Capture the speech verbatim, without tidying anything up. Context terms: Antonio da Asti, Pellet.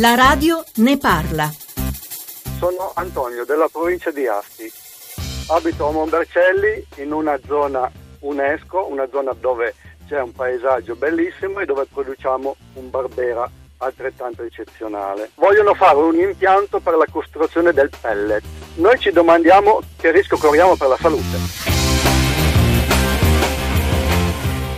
La radio ne parla. Sono Antonio della provincia di Asti. Abito a Monbercelli, in una zona UNESCO, una zona dove c'è un paesaggio bellissimo e dove produciamo un barbera altrettanto eccezionale. Vogliono fare un impianto per la costruzione del pellet. Noi ci domandiamo che rischio corriamo per la salute.